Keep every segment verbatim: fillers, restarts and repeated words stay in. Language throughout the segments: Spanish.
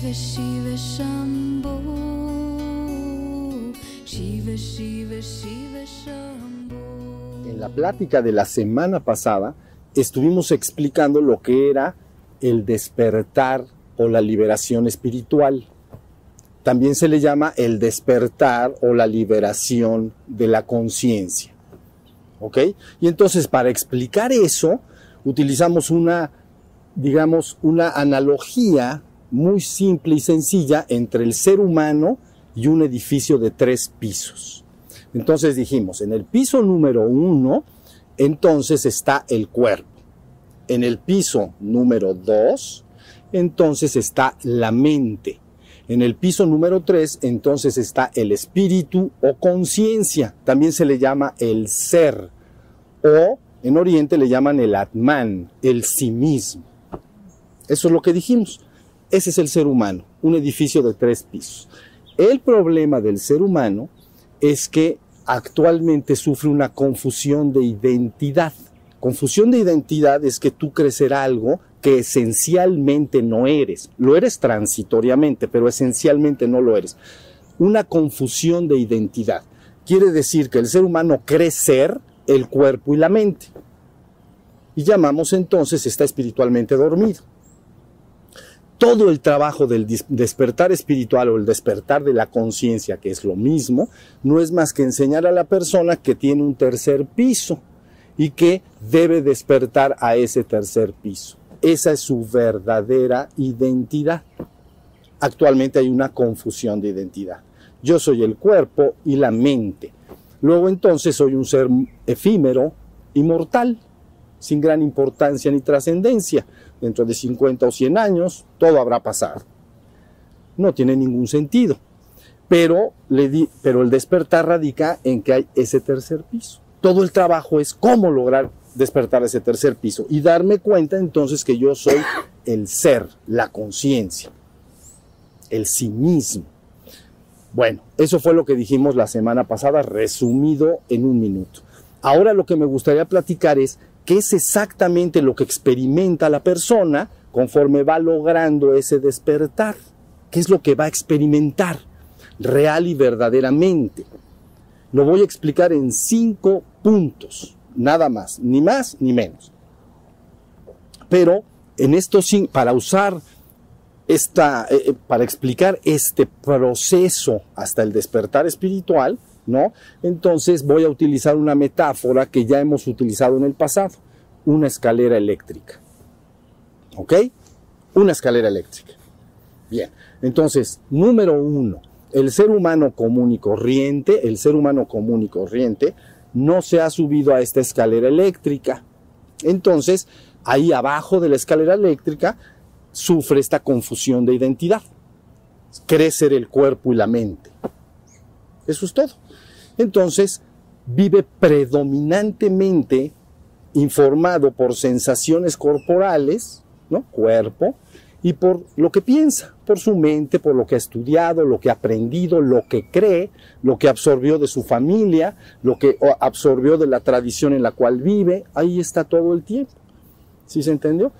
Shiva Shiva Shambho, Shiva Shiva Shiva Shambho. En la plática de la semana pasada estuvimos explicando lo que era el despertar o la liberación espiritual. También se le llama el despertar o la liberación de la conciencia. ¿Ok? Y entonces, para explicar eso, utilizamos una, digamos, una analogía muy simple y sencilla entre el ser humano y un edificio de tres pisos. Entonces dijimos, en el piso número uno, entonces está el cuerpo. En el piso número dos, entonces está la mente. En el piso número tres, entonces está el espíritu o conciencia. También se le llama el ser, o en Oriente le llaman el Atman, el sí mismo. Eso es lo que dijimos. Ese es el ser humano, un edificio de tres pisos. El problema del ser humano es que actualmente sufre una confusión de identidad. Confusión de identidad es que tú crees ser algo que esencialmente no eres. Lo eres transitoriamente, pero esencialmente no lo eres. Una confusión de identidad. Quiere decir que el ser humano cree ser el cuerpo y la mente. Y llamamos entonces está espiritualmente dormido. Todo el trabajo del despertar espiritual o el despertar de la conciencia, que es lo mismo, no es más que enseñar a la persona que tiene un tercer piso y que debe despertar a ese tercer piso. Esa es su verdadera identidad. Actualmente hay una confusión de identidad. Yo soy el cuerpo y la mente. Luego entonces soy un ser efímero, inmortal, sin gran importancia ni trascendencia. Dentro de cincuenta o cien años todo habrá pasado. No tiene ningún sentido. Pero, le di, pero el despertar radica en que hay ese tercer piso. Todo el trabajo es cómo lograr despertar ese tercer piso y darme cuenta entonces que yo soy el ser, la conciencia, el sí mismo. Bueno, eso fue lo que dijimos la semana pasada, resumido en un minuto. Ahora lo que me gustaría platicar es qué es exactamente lo que experimenta la persona conforme va logrando ese despertar. ¿Qué es lo que va a experimentar real y verdaderamente? Lo voy a explicar en cinco puntos. Nada más, ni más ni menos. Pero en esto, para usar esta, eh, para explicar este proceso hasta el despertar espiritual, ¿no? Entonces voy a utilizar una metáfora que ya hemos utilizado en el pasado, una escalera eléctrica. ¿Ok? Una escalera eléctrica. Bien, entonces, número uno, el ser humano común y corriente, el ser humano común y corriente, no se ha subido a esta escalera eléctrica. Entonces, ahí abajo de la escalera eléctrica sufre esta confusión de identidad. Crece el cuerpo y la mente. Eso es todo. Entonces, vive predominantemente informado por sensaciones corporales, ¿no? Cuerpo, y por lo que piensa, por su mente, por lo que ha estudiado, lo que ha aprendido, lo que cree, lo que absorbió de su familia, lo que absorbió de la tradición en la cual vive, ahí está todo el tiempo. ¿Sí se entendió?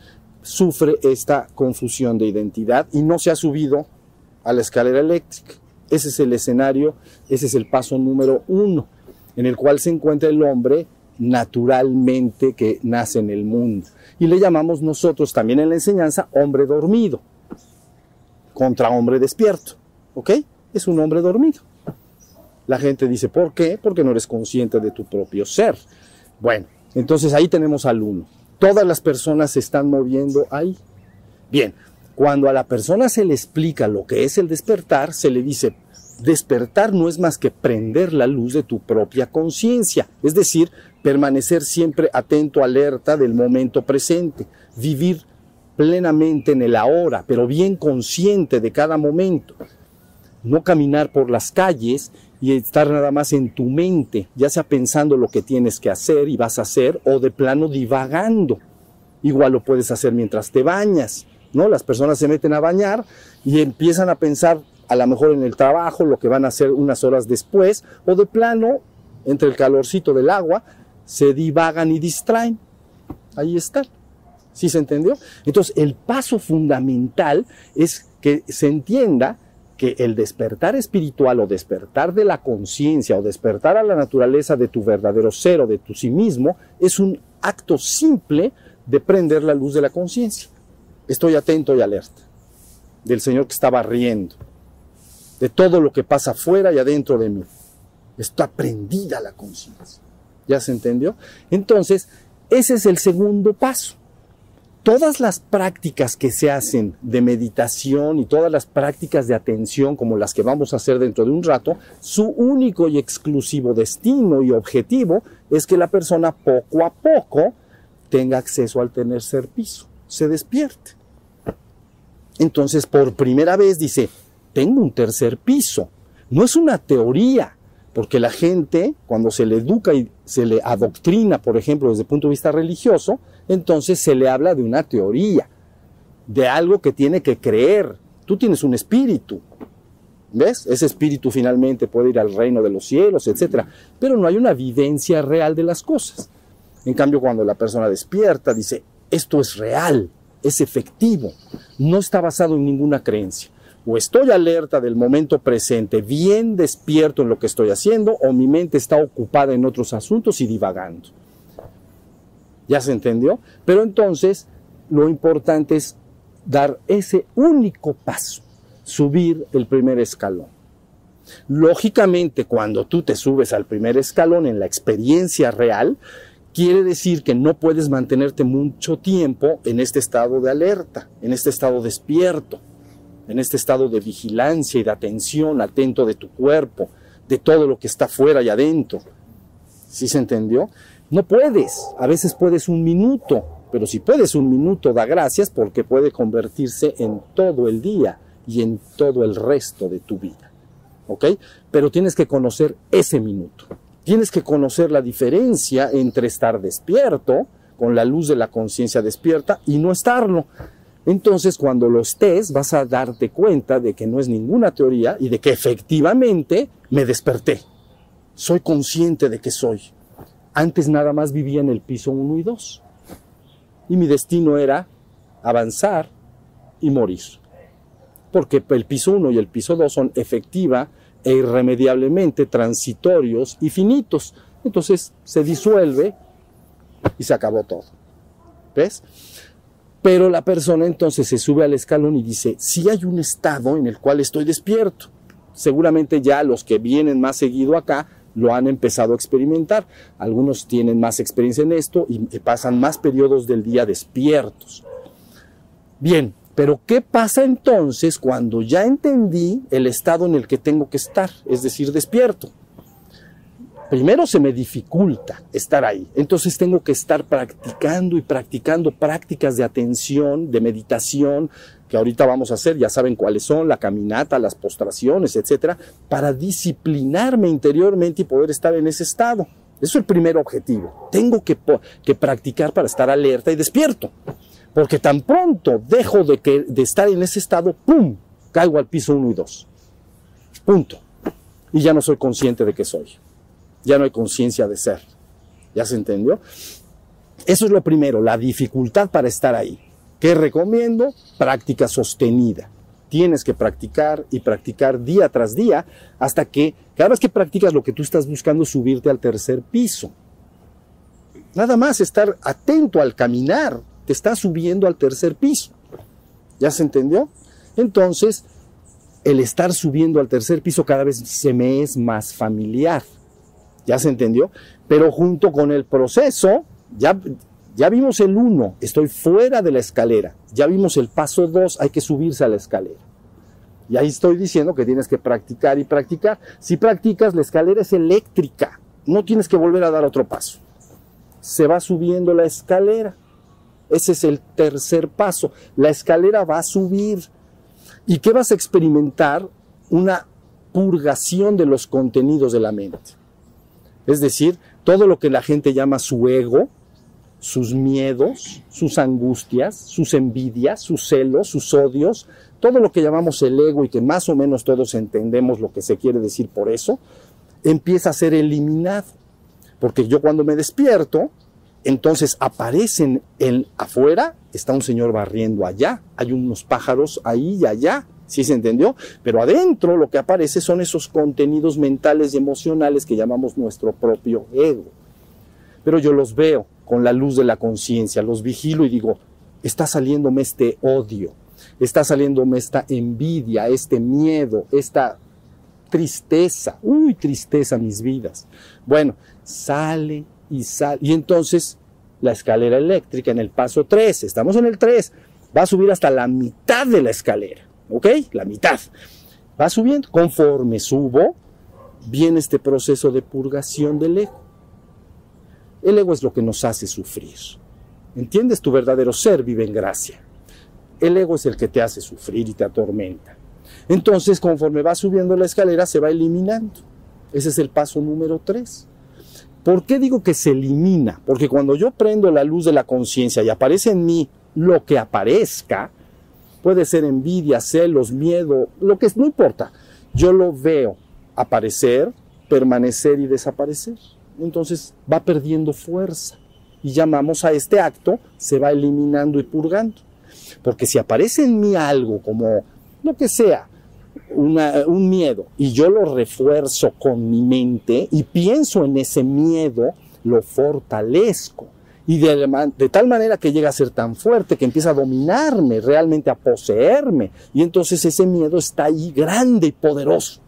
Sufre esta confusión de identidad y no se ha subido a la escalera eléctrica. Ese es el escenario, ese es el paso número uno, en el cual se encuentra el hombre naturalmente que nace en el mundo, y le llamamos nosotros también en la enseñanza hombre dormido contra hombre despierto. ¿Ok? Es un hombre dormido. La gente dice, ¿por qué? Porque no eres consciente de tu propio ser. Bueno, entonces ahí tenemos al uno. Todas las personas se están moviendo ahí. Bien, cuando a la persona se le explica lo que es el despertar, se le dice, despertar no es más que prender la luz de tu propia conciencia, es decir, permanecer siempre atento, alerta del momento presente, vivir plenamente en el ahora, pero bien consciente de cada momento. No caminar por las calles y estar nada más en tu mente, ya sea pensando lo que tienes que hacer y vas a hacer, o de plano divagando. Igual lo puedes hacer mientras te bañas, ¿no? Las personas se meten a bañar y empiezan a pensar a lo mejor en el trabajo, lo que van a hacer unas horas después, o de plano, entre el calorcito del agua, se divagan y distraen. Ahí están. ¿Sí se entendió? Entonces, el paso fundamental es que se entienda que el despertar espiritual o despertar de la conciencia o despertar a la naturaleza de tu verdadero ser o de tu sí mismo es un acto simple de prender la luz de la conciencia. Estoy atento y alerta del Señor que está barriendo, de todo lo que pasa afuera y adentro de mí. Está prendida la conciencia. ¿Ya se entendió? Entonces, ese es el segundo paso. Todas las prácticas que se hacen de meditación y todas las prácticas de atención como las que vamos a hacer dentro de un rato, su único y exclusivo destino y objetivo es que la persona poco a poco tenga acceso al tercer piso, se despierte. Entonces, por primera vez dice, tengo un tercer piso. No es una teoría, porque la gente cuando se le educa y se le adoctrina, por ejemplo, desde el punto de vista religioso, entonces se le habla de una teoría, de algo que tiene que creer. Tú tienes un espíritu, ¿ves? Ese espíritu finalmente puede ir al reino de los cielos, etcétera. Pero no hay una evidencia real de las cosas. En cambio, cuando la persona despierta, dice, esto es real, es efectivo, no está basado en ninguna creencia. O estoy alerta del momento presente, bien despierto en lo que estoy haciendo, o mi mente está ocupada en otros asuntos y divagando. ¿Ya se entendió? Pero entonces lo importante es dar ese único paso, subir el primer escalón. Lógicamente, cuando tú te subes al primer escalón en la experiencia real, quiere decir que no puedes mantenerte mucho tiempo en este estado de alerta, en este estado despierto, en este estado de vigilancia y de atención, atento de tu cuerpo, de todo lo que está fuera y adentro. ¿Sí se entendió? No puedes, a veces puedes un minuto, pero si puedes un minuto, da gracias porque puede convertirse en todo el día y en todo el resto de tu vida, ¿ok? Pero tienes que conocer ese minuto, tienes que conocer la diferencia entre estar despierto, con la luz de la conciencia despierta, y no estarlo. Entonces, cuando lo estés, vas a darte cuenta de que no es ninguna teoría y de que efectivamente me desperté, soy consciente de que soy. Antes nada más vivía en el piso uno y dos. Y mi destino era avanzar y morir. Porque el piso uno y el piso dos son efectiva e irremediablemente transitorios y finitos. Entonces se disuelve y se acabó todo. ¿Ves? Pero la persona entonces se sube al escalón y dice, sí hay un estado en el cual estoy despierto. Seguramente ya los que vienen más seguido acá lo han empezado a experimentar. Algunos tienen más experiencia en esto y pasan más periodos del día despiertos. Bien, pero ¿qué pasa entonces cuando ya entendí el estado en el que tengo que estar? Es decir, despierto. Primero se me dificulta estar ahí. Entonces tengo que estar practicando y practicando prácticas de atención, de meditación, que ahorita vamos a hacer, ya saben cuáles son, la caminata, las postraciones, etcétera, para disciplinarme interiormente y poder estar en ese estado. Eso es el primer objetivo. Tengo que, que practicar para estar alerta y despierto, porque tan pronto dejo de, que, de estar en ese estado, ¡pum!, caigo al piso uno y dos. Punto. Y ya no soy consciente de que soy. Ya no hay conciencia de ser. ¿Ya se entendió? Eso es lo primero, la dificultad para estar ahí. ¿Qué recomiendo? Práctica sostenida. Tienes que practicar y practicar día tras día hasta que cada vez que practicas lo que tú estás buscando es subirte al tercer piso. Nada más estar atento al caminar, te estás subiendo al tercer piso. ¿Ya se entendió? Entonces, el estar subiendo al tercer piso cada vez se me es más familiar. ¿Ya se entendió? Pero junto con el proceso, ya... Ya vimos el uno, estoy fuera de la escalera. Ya vimos el paso dos, hay que subirse a la escalera. Y ahí estoy diciendo que tienes que practicar y practicar. Si practicas, la escalera es eléctrica. No tienes que volver a dar otro paso. Se va subiendo la escalera. Ese es el tercer paso. La escalera va a subir. ¿Y qué vas a experimentar? Una purgación de los contenidos de la mente. Es decir, todo lo que la gente llama su ego, sus miedos, sus angustias, sus envidias, sus celos, sus odios, todo lo que llamamos el ego y que más o menos todos entendemos lo que se quiere decir por eso, empieza a ser eliminado. Porque yo cuando me despierto, Entonces aparecen en, afuera, está un señor barriendo allá, hay unos pájaros ahí y allá, ¿sí se entendió? Pero adentro lo que aparece son esos contenidos mentales y emocionales que llamamos nuestro propio ego. Pero yo los veo con la luz de la conciencia, los vigilo y digo, está saliéndome este odio, está saliéndome esta envidia, este miedo, esta tristeza, uy, tristeza mis vidas. Bueno, sale y sale, y entonces la escalera eléctrica en el paso tres, estamos en el tres, va a subir hasta la mitad de la escalera, ¿ok? La mitad, va subiendo, conforme subo, viene este proceso de purgación del ego. El ego es lo que nos hace sufrir, ¿entiendes? Tu verdadero ser vive en gracia. El ego es el que te hace sufrir y te atormenta. Entonces, conforme va subiendo la escalera, se va eliminando. Ese es el paso número tres. ¿Por qué digo que se elimina? Porque cuando yo prendo la luz de la conciencia y aparece en mí lo que aparezca, puede ser envidia, celos, miedo, lo que es, no importa. Yo lo veo aparecer, permanecer y desaparecer. Entonces va perdiendo fuerza y llamamos a este acto, se va eliminando y purgando. Porque si aparece en mí algo como lo que sea, Una, un miedo, y yo lo refuerzo con mi mente y pienso en ese miedo, lo fortalezco y de, de tal manera que llega a ser tan fuerte que empieza a dominarme, realmente a poseerme, y entonces ese miedo está ahí grande y poderoso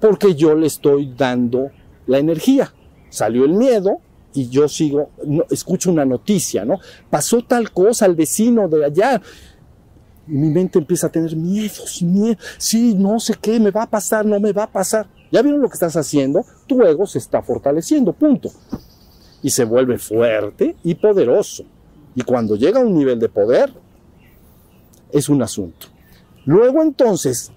porque yo le estoy dando la energía. Salió el miedo y yo sigo, no, escucho una noticia, ¿no? Pasó tal cosa al vecino de allá. Y mi mente empieza a tener miedos, miedos, sí, no sé qué, me va a pasar, no me va a pasar. ¿Ya vieron lo que estás haciendo? Tu ego se está fortaleciendo, punto. Y se vuelve fuerte y poderoso. Y cuando llega a un nivel de poder, es un asunto. Luego entonces,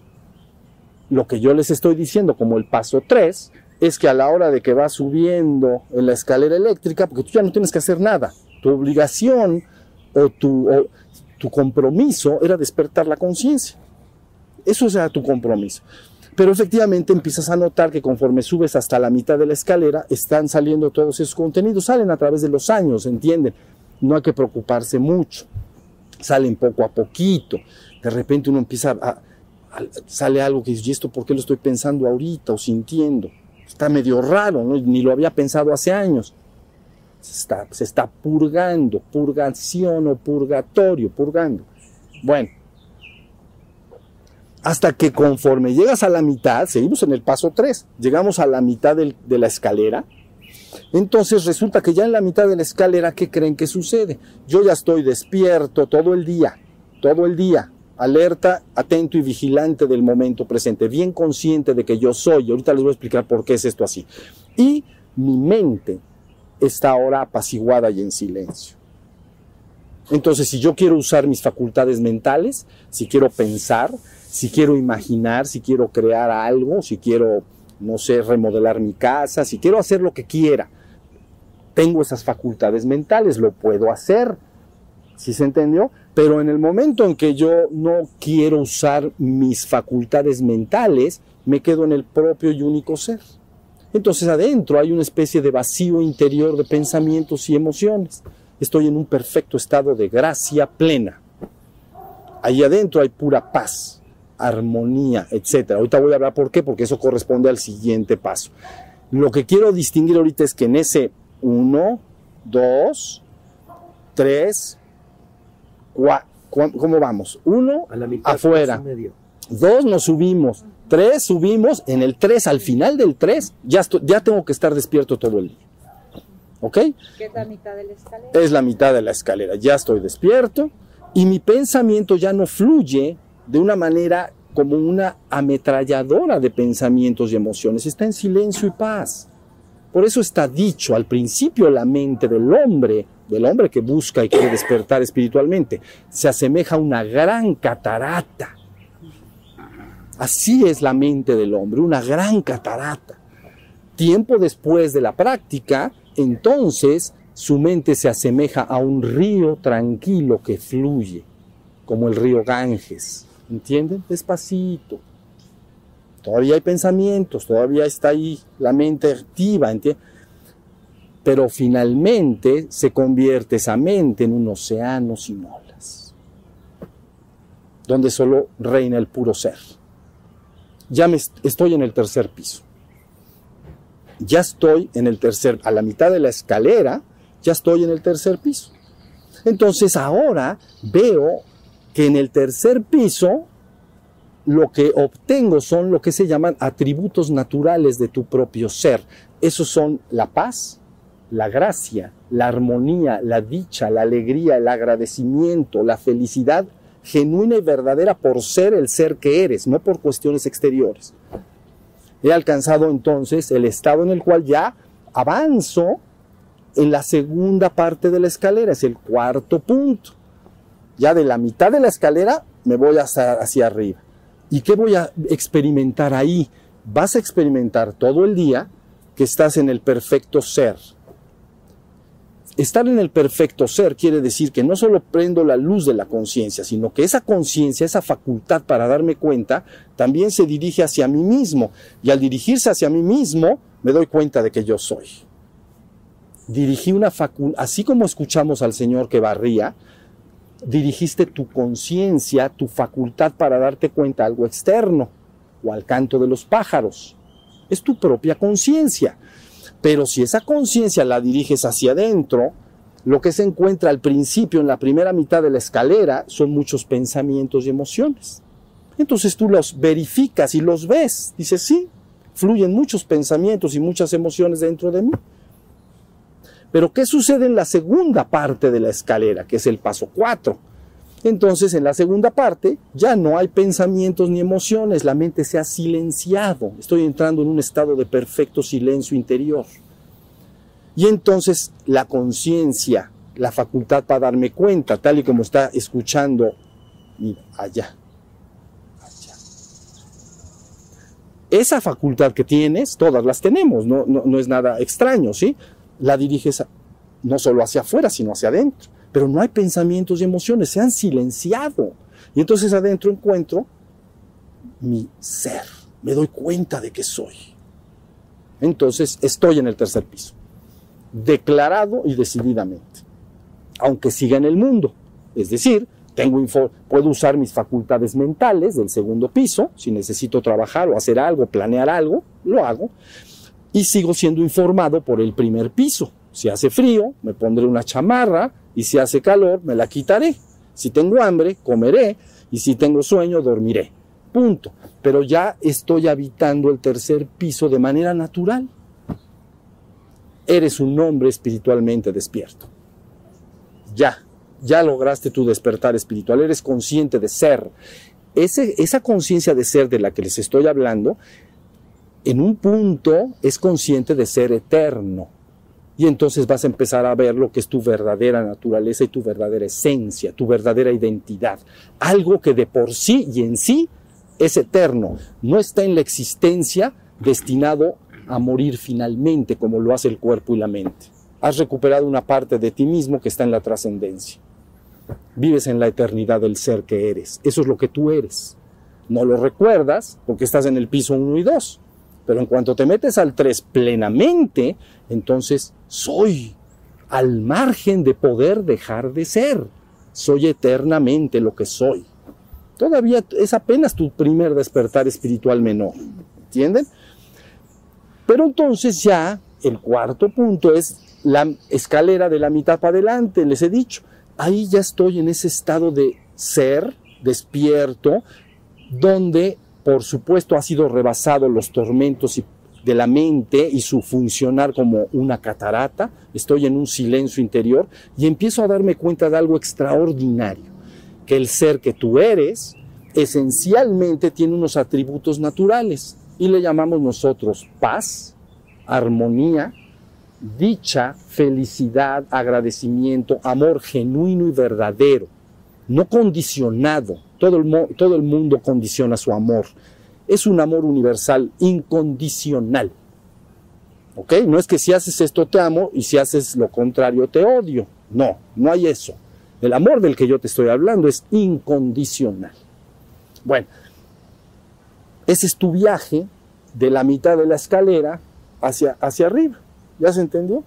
lo que yo les estoy diciendo como el paso tres, es que a la hora de que vas subiendo en la escalera eléctrica, porque tú ya no tienes que hacer nada, tu obligación o tu... O, Tu compromiso era despertar la conciencia. Eso era tu compromiso. Pero efectivamente empiezas a notar que conforme subes hasta la mitad de la escalera, están saliendo todos esos contenidos. Salen a través de los años, ¿entienden? No hay que preocuparse mucho. Salen poco a poquito. De repente uno empieza a... a sale algo que dice, ¿y esto por qué lo estoy pensando ahorita o sintiendo? Está medio raro, ¿no? Ni lo había pensado hace años. Se está, se está purgando, purgación o purgatorio, purgando. Bueno, hasta que conforme llegas a la mitad, seguimos en el paso tres, llegamos a la mitad del, de la escalera, entonces resulta que ya en la mitad de la escalera, ¿qué creen que sucede? Yo ya estoy despierto todo el día, todo el día, alerta, atento y vigilante del momento presente, bien consciente de que yo soy, ahorita les voy a explicar por qué es esto así, y mi mente está ahora apaciguada y en silencio. Entonces, si yo quiero usar mis facultades mentales, si quiero pensar, si quiero imaginar, si quiero crear algo, si quiero, no sé, remodelar mi casa, si quiero hacer lo que quiera, tengo esas facultades mentales, lo puedo hacer, ¿sí se entendió? Pero en el momento en que yo no quiero usar mis facultades mentales, me quedo en el propio y único ser. Entonces adentro hay una especie de vacío interior de pensamientos y emociones. Estoy en un perfecto estado de gracia plena. Ahí adentro hay pura paz, armonía, etcétera. Ahorita voy a hablar por qué, porque eso corresponde al siguiente paso. Lo que quiero distinguir ahorita es que en ese uno, dos, tres, ¿cómo vamos? uno afuera, dos nos subimos. Tres, subimos, en el tres, al final del tres, ya, estoy, ya tengo que estar despierto todo el día. ¿Ok? ¿Qué es la mitad de la escalera? Es la mitad de la escalera, ya estoy despierto y mi pensamiento ya no fluye de una manera como una ametralladora de pensamientos y emociones, está en silencio y paz. Por eso está dicho al principio la mente del hombre, del hombre que busca y quiere despertar espiritualmente, se asemeja a una gran catarata. Así es la mente del hombre, una gran catarata. Tiempo después de la práctica, entonces, su mente se asemeja a un río tranquilo que fluye, como el río Ganges, ¿entienden? Despacito. Todavía hay pensamientos, todavía está ahí la mente activa, ¿entienden? pero finalmente se convierte esa mente en un océano sin olas, donde solo reina el puro ser. Ya me estoy en el tercer piso. Ya estoy en el tercer, a la mitad de la escalera, ya estoy en el tercer piso. Entonces ahora veo que en el tercer piso lo que obtengo son lo que se llaman atributos naturales de tu propio ser. Esos son la paz, la gracia, la armonía, la dicha, la alegría, el agradecimiento, la felicidad genuina y verdadera por ser el ser que eres, no por cuestiones exteriores. He alcanzado entonces el estado en el cual ya avanzo en la segunda parte de la escalera, es el cuarto punto. Ya de la mitad de la escalera me voy hacia, hacia arriba. ¿Y qué voy a experimentar ahí? Vas a experimentar todo el día que estás en el perfecto ser. Estar en el perfecto ser quiere decir que no solo prendo la luz de la conciencia, sino que esa conciencia, esa facultad para darme cuenta, también se dirige hacia mí mismo. Y al dirigirse hacia mí mismo, me doy cuenta de que yo soy. Dirigí una facultad, así como escuchamos al Señor que barría, dirigiste tu conciencia, tu facultad para darte cuenta de algo externo o al canto de los pájaros. Es tu propia conciencia. Pero si esa conciencia la diriges hacia adentro, lo que se encuentra al principio, en la primera mitad de la escalera, son muchos pensamientos y emociones. Entonces tú los verificas y los ves. Dices, sí, fluyen muchos pensamientos y muchas emociones dentro de mí. Pero ¿qué sucede en la segunda parte de la escalera, que es el paso cuatro? Entonces, en la segunda parte ya no hay pensamientos ni emociones, la mente se ha silenciado. Estoy entrando en un estado de perfecto silencio interior. Y entonces la conciencia, la facultad para darme cuenta, tal y como está escuchando, mira, allá, allá. Esa facultad que tienes, todas las tenemos, no, no, no es nada extraño, ¿sí? La diriges no solo hacia afuera, sino hacia adentro. Pero no hay pensamientos y emociones, se han silenciado. Y entonces adentro encuentro mi ser. Me doy cuenta de que soy. Entonces estoy en el tercer piso, declarado y decididamente, aunque siga en el mundo. Es decir, tengo puedo usar mis facultades mentales del segundo piso. Si necesito trabajar o hacer algo, planear algo, lo hago. Y sigo siendo informado por el primer piso. Si hace frío, me pondré una chamarra, y si hace calor, me la quitaré. Si tengo hambre, comeré, y si tengo sueño, dormiré. Punto. Pero ya estoy habitando el tercer piso de manera natural. Eres un hombre espiritualmente despierto. Ya, ya lograste tu despertar espiritual, eres consciente de ser. Ese, esa conciencia de ser de la que les estoy hablando, en un punto es consciente de ser eterno. Y entonces vas a empezar a ver lo que es tu verdadera naturaleza y tu verdadera esencia, tu verdadera identidad. Algo que de por sí y en sí es eterno. No está en la existencia destinado a morir finalmente como lo hace el cuerpo y la mente. Has recuperado una parte de ti mismo que está en la trascendencia. Vives en la eternidad del ser que eres. Eso es lo que tú eres. No lo recuerdas porque estás en el piso uno y dos. Pero en cuanto te metes al tres plenamente, entonces soy, al margen de poder dejar de ser. Soy eternamente lo que soy. Todavía es apenas tu primer despertar espiritual menor, ¿entienden? Pero entonces ya el cuarto punto es la escalera de la mitad para adelante, les he dicho. Ahí ya estoy en ese estado de ser despierto, donde por supuesto ha sido rebasado los tormentos de la mente y su funcionar como una catarata. Estoy en un silencio interior y empiezo a darme cuenta de algo extraordinario, que el ser que tú eres esencialmente tiene unos atributos naturales y le llamamos nosotros paz, armonía, dicha, felicidad, agradecimiento, amor genuino y verdadero, no condicionado. Todo el, todo el mundo condiciona su amor. Es un amor universal, incondicional. ¿Ok? No es que si haces esto te amo y si haces lo contrario te odio. No, no hay eso. El amor del que yo te estoy hablando es incondicional. Bueno, ese es tu viaje de la mitad de la escalera hacia, hacia arriba. ¿Ya se entendió?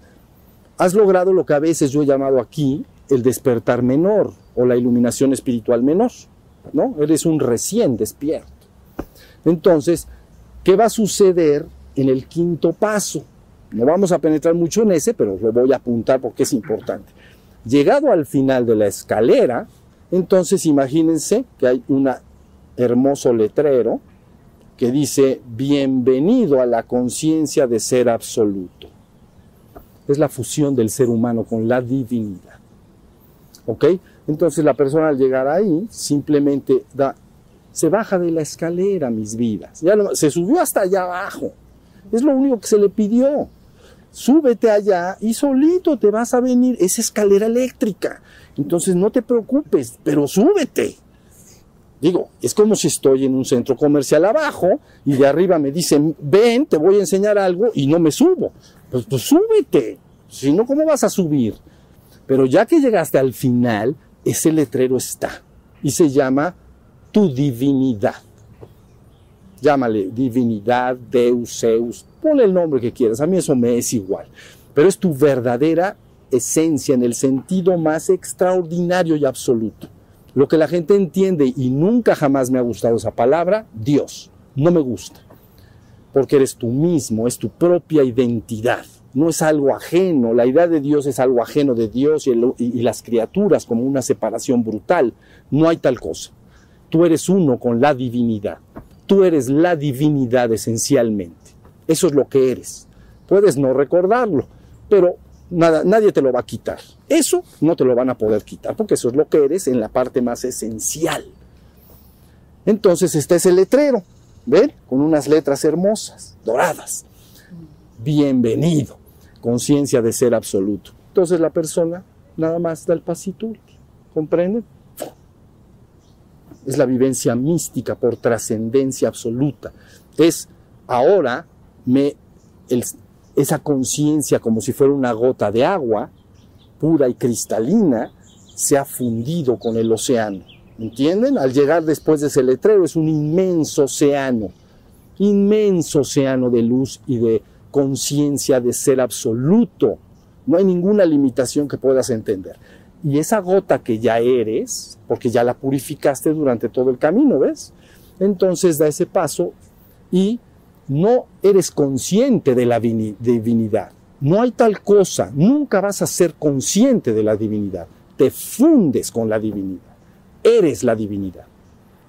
has logrado lo que a veces yo he llamado aquí el despertar menor o la iluminación espiritual menor, ¿no? Eres un recién despierto. Entonces, ¿qué va a suceder en el quinto paso? No vamos a penetrar mucho en ese, pero lo voy a apuntar porque es importante. Llegado al final de la escalera, entonces imagínense que hay un hermoso letrero que dice: bienvenido a la conciencia de ser absoluto. Es la fusión del ser humano con la divinidad. ¿Ok? Entonces la persona al llegar ahí simplemente da, se baja de la escalera, mis vidas. Ya lo, se subió hasta allá abajo. Es lo único que se le pidió. Súbete allá y solito te vas a venir. Es escalera eléctrica. Entonces no te preocupes, pero súbete. Digo, es como si estoy en un centro comercial abajo y de arriba me dicen: ven, te voy a enseñar algo, y no me subo. Pues, pues súbete, si no, ¿cómo vas a subir? Pero ya que llegaste al final, ese letrero está y se llama tu divinidad. Llámale divinidad, Deus, Zeus, ponle el nombre que quieras, a mí eso me es igual. Pero es tu verdadera esencia en el sentido más extraordinario y absoluto. Lo que la gente entiende, y nunca jamás me ha gustado esa palabra, Dios, no me gusta. Porque eres tú mismo, es tu propia identidad, no es algo ajeno. La idea de Dios es algo ajeno de Dios y, el, y, y las criaturas, como una separación brutal. No hay tal cosa. Tú eres uno con la divinidad. Tú eres la divinidad esencialmente. Eso es lo que eres. Puedes no recordarlo, pero Nada, nadie te lo va a quitar. Eso no te lo van a poder quitar, porque eso es lo que eres en la parte más esencial. Entonces este es el letrero, ¿ven? Con unas letras hermosas, doradas. Bienvenido, conciencia de ser absoluto. Entonces la persona nada más da el pasito, ¿comprenden? Es la vivencia mística por trascendencia absoluta. Es ahora me... el, esa conciencia, como si fuera una gota de agua pura y cristalina, se ha fundido con el océano. ¿Entienden? Al llegar después de ese letrero es un inmenso océano, inmenso océano de luz y de conciencia de ser absoluto. No hay ninguna limitación que puedas entender. Y esa gota que ya eres, porque ya la purificaste durante todo el camino, ¿ves? Entonces da ese paso y no eres consciente de la divinidad. No hay tal cosa. Nunca vas a ser consciente de la divinidad. Te fundes con la divinidad. Eres la divinidad.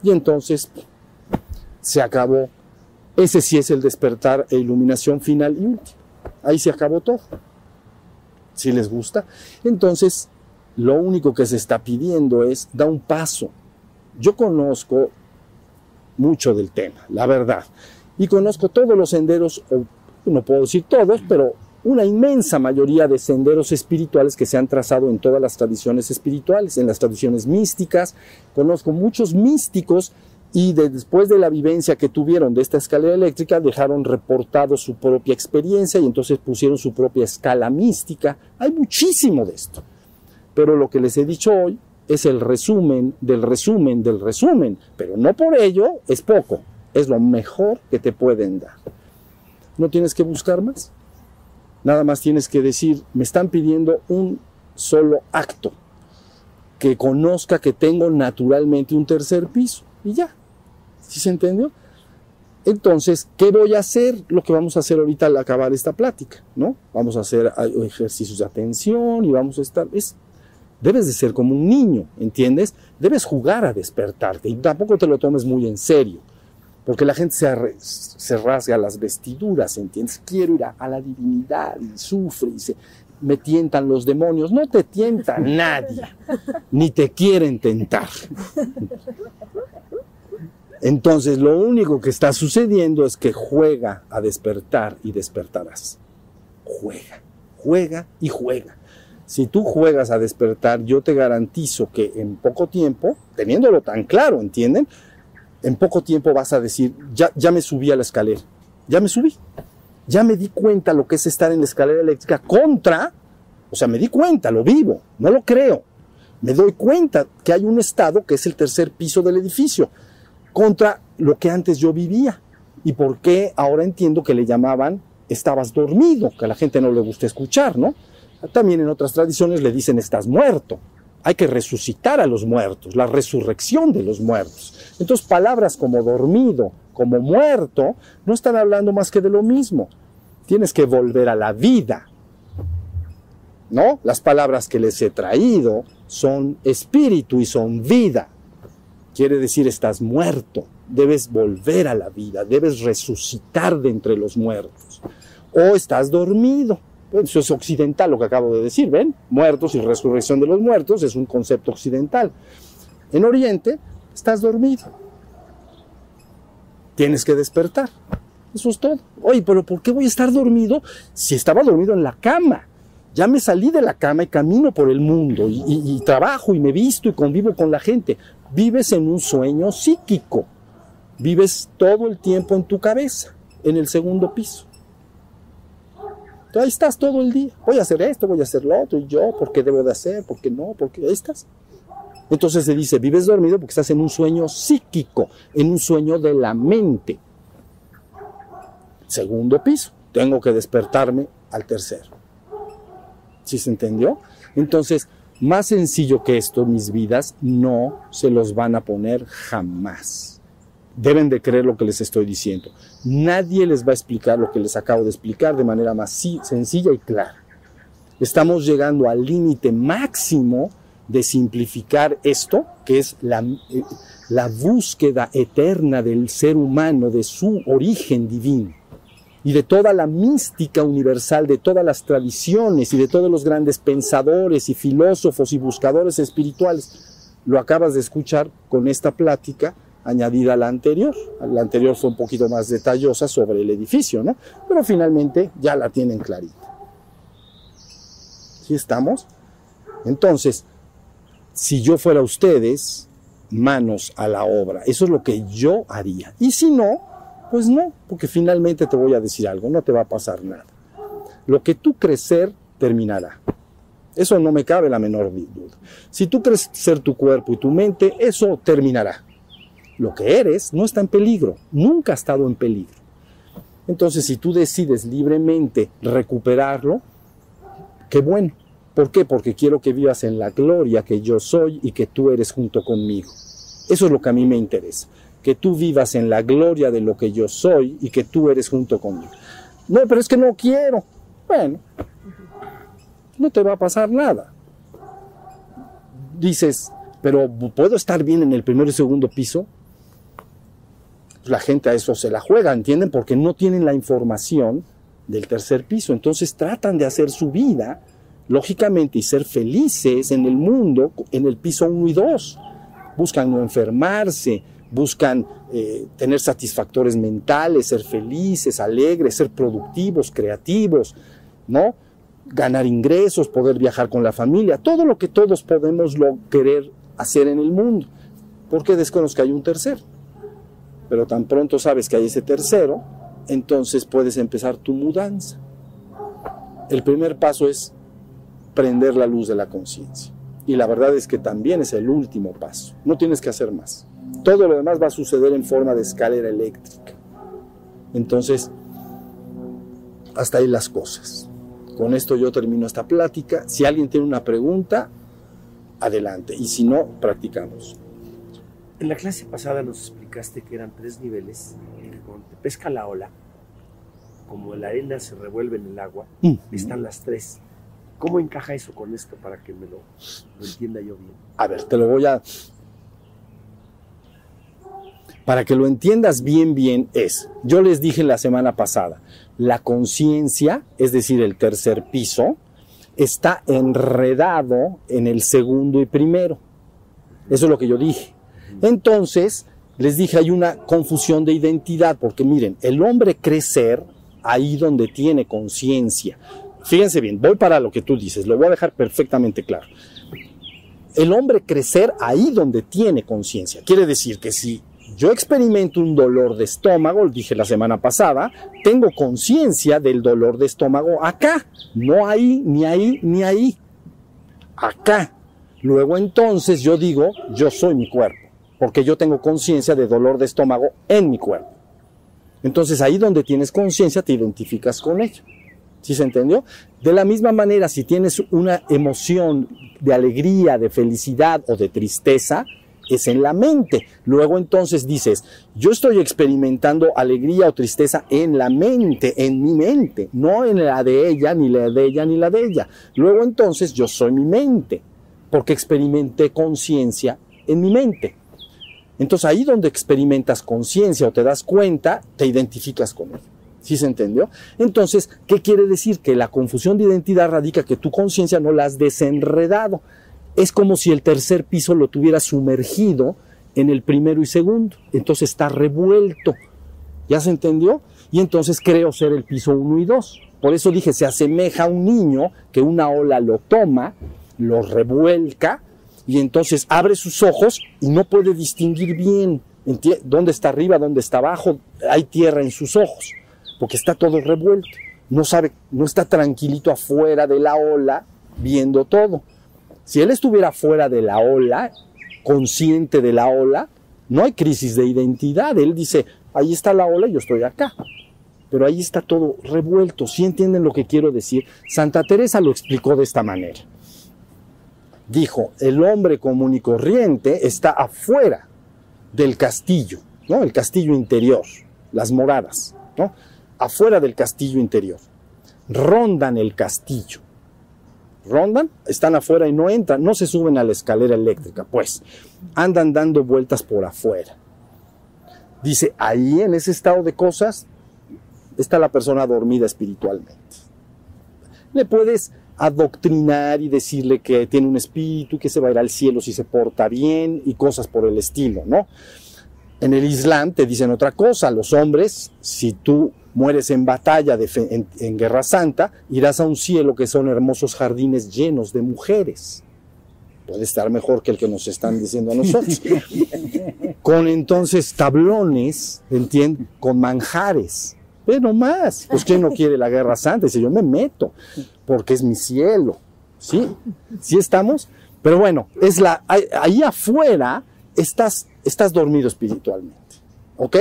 Y entonces se acabó. Ese sí es el despertar e iluminación final y última. Ahí se acabó todo. Si les gusta. Entonces, lo único que se está pidiendo es: da un paso. Yo conozco mucho del tema, la verdad. Y conozco todos los senderos, no puedo decir todos, pero una inmensa mayoría de senderos espirituales que se han trazado en todas las tradiciones espirituales, en las tradiciones místicas. Conozco muchos místicos y de, después de la vivencia que tuvieron de esta escalera eléctrica, dejaron reportado su propia experiencia y entonces pusieron su propia escala mística. Hay muchísimo de esto. Pero lo que les he dicho hoy es el resumen del resumen del resumen, pero no por ello es poco. Es lo mejor que te pueden dar. No tienes que buscar más. Nada más tienes que decir: me están pidiendo un solo acto. Que conozca que tengo naturalmente un tercer piso. Y ya. ¿Sí se entendió? Entonces, ¿qué voy a hacer? Lo que vamos a hacer ahorita al acabar esta plática, ¿no? Vamos a hacer ejercicios de atención y vamos a estar... Es, debes de ser como un niño, ¿entiendes? Debes jugar a despertarte. Y tampoco te lo tomes muy en serio. Porque la gente se, arre, se rasga las vestiduras, ¿entiendes? Quiero ir a, a la divinidad y sufre y se, me tientan los demonios. No te tienta nadie, ni te quieren tentar. Entonces lo único que está sucediendo es que juega a despertar y despertarás. Juega, juega y juega. Si tú juegas a despertar, yo te garantizo que en poco tiempo, teniéndolo tan claro, ¿entienden? En poco tiempo vas a decir: ya, ya me subí a la escalera, ya me subí, ya me di cuenta lo que es estar en la escalera eléctrica contra, o sea, me di cuenta, lo vivo, no lo creo, me doy cuenta que hay un estado que es el tercer piso del edificio, contra lo que antes yo vivía, y por qué ahora entiendo que le llamaban estabas dormido, que a la gente no le gusta escuchar, ¿no? También en otras tradiciones le dicen, estás muerto. Hay que resucitar a los muertos, la resurrección de los muertos. Entonces, palabras como dormido, como muerto, no están hablando más que de lo mismo. Tienes que volver a la vida, ¿no? Las palabras que les he traído son espíritu y son vida. Quiere decir, estás muerto, debes volver a la vida, debes resucitar de entre los muertos. O estás dormido. Eso es occidental lo que acabo de decir, ¿ven? Muertos y resurrección de los muertos es un concepto occidental. En Oriente, estás dormido. Tienes que despertar. Eso es todo. Oye, pero ¿por qué voy a estar dormido si estaba dormido en la cama? Ya me salí de la cama y camino por el mundo y, y, y trabajo y me visto y convivo con la gente. Vives en un sueño psíquico. Vives todo el tiempo en tu cabeza, en el segundo piso. Ahí estás todo el día. Voy a hacer esto, voy a hacer lo otro, y yo, ¿por qué debo de hacer? ¿Por qué no? ¿Por qué? Ahí estás. Entonces se dice, vives dormido porque estás en un sueño psíquico, en un sueño de la mente. Segundo piso. Tengo que despertarme al tercero. ¿Sí se entendió? Entonces, más sencillo que esto, mis vidas, no se los van a poner jamás. Deben de creer lo que les estoy diciendo. Nadie les va a explicar lo que les acabo de explicar de manera más sencilla y clara. Estamos llegando al límite máximo de simplificar esto, que es la, la búsqueda eterna del ser humano, de su origen divino, y de toda la mística universal, de todas las tradiciones y de todos los grandes pensadores y filósofos y buscadores espirituales. Lo acabas de escuchar con esta plática añadida a la anterior. La anterior fue un poquito más detallosa sobre el edificio, ¿no? Pero finalmente ya la tienen clarita. ¿Sí estamos? Entonces, si yo fuera ustedes, manos a la obra. Eso es lo que yo haría. Y si no, pues no, porque finalmente te voy a decir algo, no te va a pasar nada. Lo que tú crecer terminará. Eso no me cabe la menor duda. Si tú crecer tu cuerpo y tu mente, eso terminará. Lo que eres no está en peligro, nunca ha estado en peligro. Entonces, si tú decides libremente recuperarlo, qué bueno. ¿Por qué? Porque quiero que vivas en la gloria que yo soy y que tú eres junto conmigo. Eso es lo que a mí me interesa, que tú vivas en la gloria de lo que yo soy y que tú eres junto conmigo. No, pero es que no quiero. Bueno, no te va a pasar nada. Dices, pero ¿puedo estar bien en el primer y segundo piso? La gente a eso se la juega, ¿entienden? Porque no tienen la información del tercer piso. Entonces tratan de hacer su vida, lógicamente, y ser felices en el mundo, en el piso uno y dos. Buscan no enfermarse, buscan eh, tener satisfactores mentales, ser felices, alegres, ser productivos, creativos, ¿no? Ganar ingresos, poder viajar con la familia, todo lo que todos podemos lo querer hacer en el mundo. Porque desconozco que hay un tercero. Pero tan pronto sabes que hay ese tercero, entonces puedes empezar tu mudanza. El primer paso es prender la luz de la conciencia. Y la verdad es que también es el último paso. No tienes que hacer más. Todo lo demás va a suceder en forma de escalera eléctrica. Entonces, hasta ahí las cosas. Con esto yo termino esta plática. Si alguien tiene una pregunta, adelante. Y si no, practicamos. En la clase pasada nos explicaste que eran tres niveles. Cuando te pesca la ola, como la arena se revuelve en el agua, mm. están las tres. ¿Cómo encaja eso con esto para que me lo, lo entienda yo bien? A ver, te lo voy a... Para que lo entiendas bien, bien es, yo les dije la semana pasada, la conciencia, es decir, el tercer piso, está enredado en el segundo y primero. Eso es lo que yo dije. Entonces, les dije, hay una confusión de identidad, porque miren, el hombre crecer ahí donde tiene conciencia. Fíjense bien, voy para lo que tú dices, lo voy a dejar perfectamente claro. El hombre crecer ahí donde tiene conciencia. Quiere decir que si yo experimento un dolor de estómago, dije la semana pasada, tengo conciencia del dolor de estómago acá, no ahí, ni ahí, ni ahí, acá. Luego entonces yo digo, yo soy mi cuerpo, porque yo tengo conciencia de dolor de estómago en mi cuerpo. Entonces ahí donde tienes conciencia te identificas con ello. ¿Sí se entendió? De la misma manera, si tienes una emoción de alegría, de felicidad o de tristeza, es en la mente. Luego entonces dices, yo estoy experimentando alegría o tristeza en la mente, en mi mente, no en la de ella, ni la de ella, ni la de ella. Luego entonces yo soy mi mente, porque experimenté conciencia en mi mente. Entonces ahí donde experimentas conciencia o te das cuenta, te identificas con él. ¿Sí se entendió? Entonces, ¿qué quiere decir? Que la confusión de identidad radica que tu conciencia no la has desenredado. Es como si el tercer piso lo tuviera sumergido en el primero y segundo. Entonces está revuelto. ¿Ya se entendió? Y entonces creo ser el piso uno y dos. Por eso dije, se asemeja a un niño que una ola lo toma, lo revuelca y entonces abre sus ojos y no puede distinguir bien dónde está arriba, dónde está abajo. Hay tierra en sus ojos porque está todo revuelto. No sabe, no está tranquilito afuera de la ola viendo todo. Si él estuviera fuera de la ola, consciente de la ola, no hay crisis de identidad. Él dice, ahí está la ola y yo estoy acá. Pero ahí está todo revuelto. ¿Sí entienden lo que quiero decir? Santa Teresa lo explicó de esta manera. Dijo, el hombre común y corriente está afuera del castillo, ¿no? El castillo interior, las moradas, ¿no? Afuera del castillo interior. Rondan el castillo. Rondan, están afuera y no entran, no se suben a la escalera eléctrica, pues andan dando vueltas por afuera. Dice, ahí en ese estado de cosas está la persona dormida espiritualmente. Le puedes adoctrinar y decirle que tiene un espíritu, que se va a ir al cielo si se porta bien y cosas por el estilo, ¿no? En el Islam te dicen otra cosa, los hombres, si tú mueres en batalla, de fe, en, en Guerra Santa, irás a un cielo que son hermosos jardines llenos de mujeres. Puede estar mejor que el que nos están diciendo a nosotros. Con entonces tablones, ¿entiendes? Con manjares. Ve nomás, pues ¿quién no quiere la Guerra Santa? Dice, yo me meto, porque es mi cielo. ¿Sí? ¿Sí estamos? Pero bueno, es la, ahí, ahí afuera estás, estás dormido espiritualmente. ¿Ok?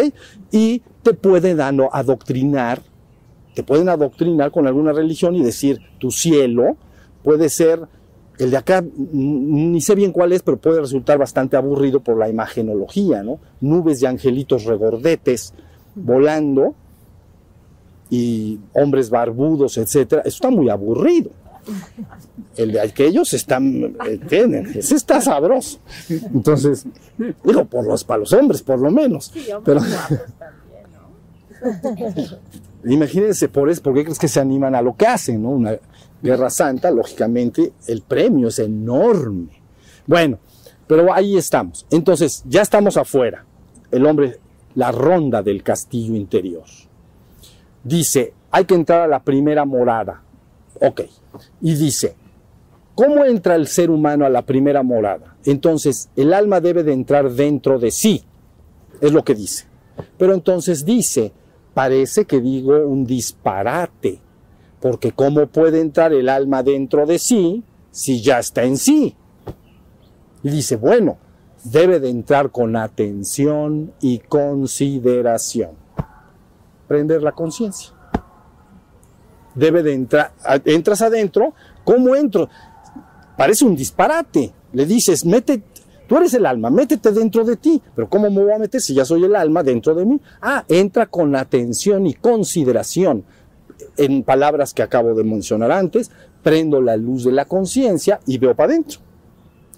Y te pueden adoctrinar, te pueden adoctrinar con alguna religión y decir, tu cielo puede ser, el de acá, ni sé bien cuál es, pero puede resultar bastante aburrido por la imagenología, ¿no? Nubes de angelitos regordetes volando y hombres barbudos, etcétera. Eso está muy aburrido. El de aquellos está, ¿entienden? Ese está sabroso. Entonces, digo, por los, para los hombres, por lo menos. Sí, pero también, ¿no? Imagínense, por eso, ¿por qué crees que se animan a lo que hacen, ¿no? Una Guerra Santa, lógicamente, el premio es enorme. Bueno, pero ahí estamos. Entonces, ya estamos afuera. El hombre, la ronda del castillo interior. Dice, hay que entrar a la primera morada. Ok, y dice, ¿cómo entra el ser humano a la primera morada? Entonces, el alma debe de entrar dentro de sí, es lo que dice. Pero entonces dice, parece que digo un disparate, porque ¿cómo puede entrar el alma dentro de sí si ya está en sí? Y dice, bueno, debe de entrar con atención y consideración. Prender la conciencia. Debe de entrar, entras adentro, ¿cómo entro? Parece un disparate, le dices, mete, tú eres el alma, métete dentro de ti, pero ¿cómo me voy a meter si ya soy el alma dentro de mí? Ah, entra con atención y consideración, en palabras que acabo de mencionar antes, prendo la luz de la conciencia y veo para adentro,